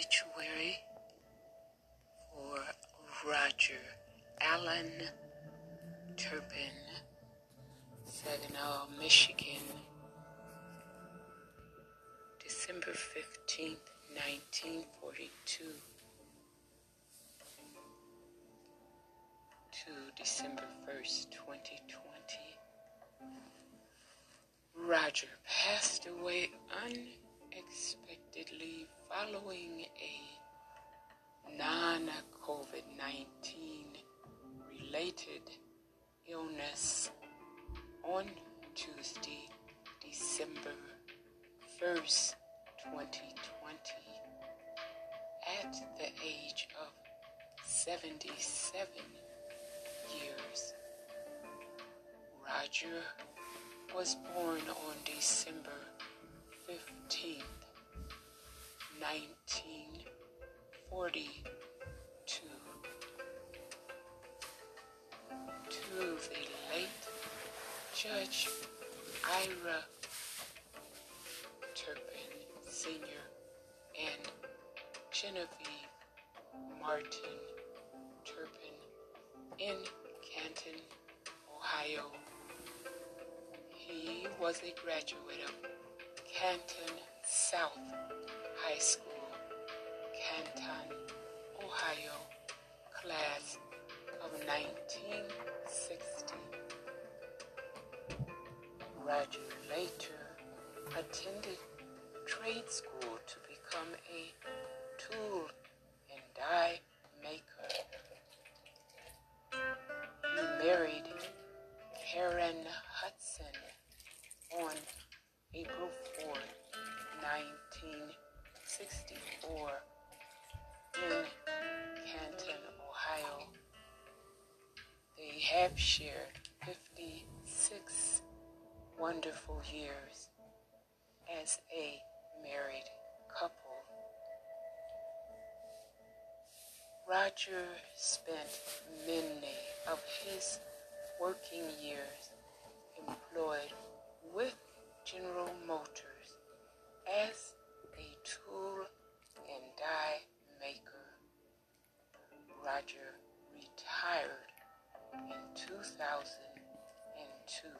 obituary for Roger Allen Turpin, Saginaw, Michigan, December 15th, 1942 to December 1st, 2020. Roger passed away unexpectedly following a non-COVID-19 related illness on Tuesday, December 1st, 2020, at the age of 77 years. Roger was born on December 15th, 1942, to the late Judge Ira Turpin, Sr. and Genevieve Martin Turpin in Canton, Ohio. He was a graduate of Canton South High School, Canton, Ohio, class of 1960. Roger later attended trade school to become a tool and die maker. He married Karen Hudson on April 4, 1964 in Canton, Ohio. They have shared 56 wonderful years as a married couple. Roger spent many of his working years employed with General Motors as a tool and die maker. Roger retired in 2002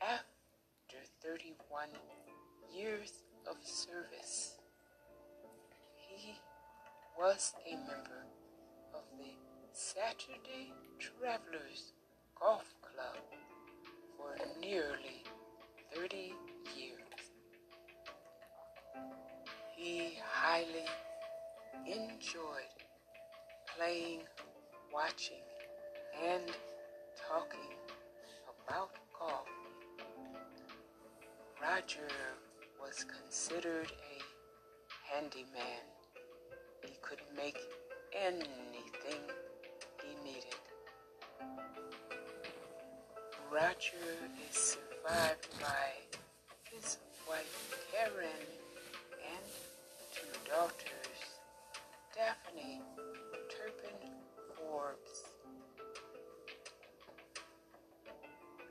after 31 years of service. He was a member of the Saturday Travelers Golf Club for nearly 30 years. He highly enjoyed playing, watching, and talking about golf. Roger was considered a handyman. He could make anything he needed. Roger is survived by his wife Karen and two daughters, Daphne Turpin Forbes,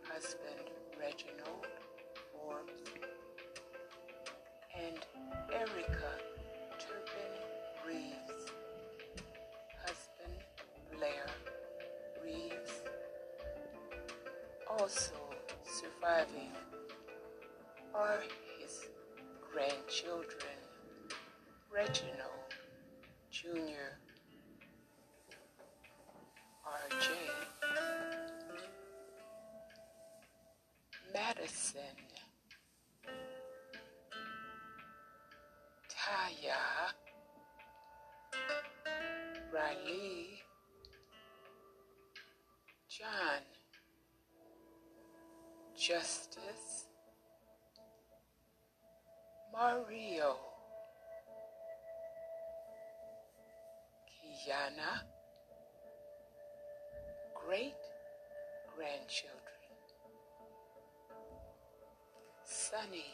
husband Reginald Forbes, and Erica Turpin Reeves, husband Blair Reeves, also surviving are his grandchildren, Reginald Jr., R.J., Madison, Taya, Riley, John, Justice, Mario, Kiana, great-grandchildren, Sonny,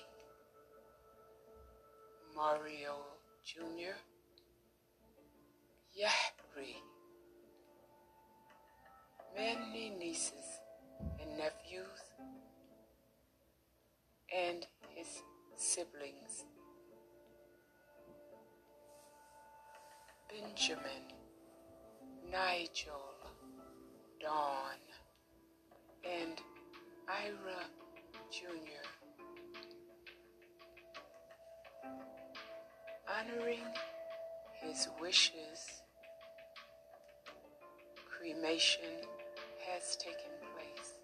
Mario Jr., Yahri, many nieces and nephews, and his siblings. Benjamin, Nigel, Dawn, and Ira Jr. Honoring his wishes, cremation has taken place.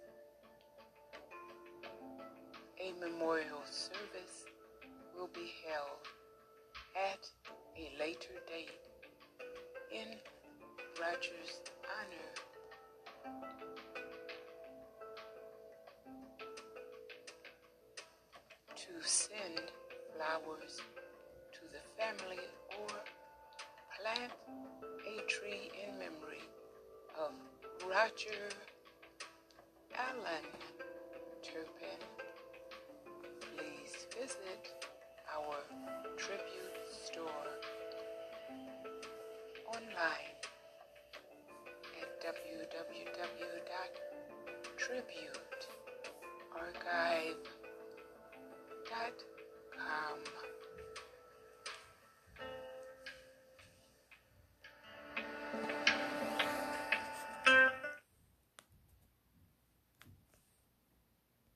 A memorial service will be held at a later date in Roger's honor. To send flowers to the family or plant a tree in memory of Roger Allen Turpin, please visit our tribute store online at www.tributearchive.com.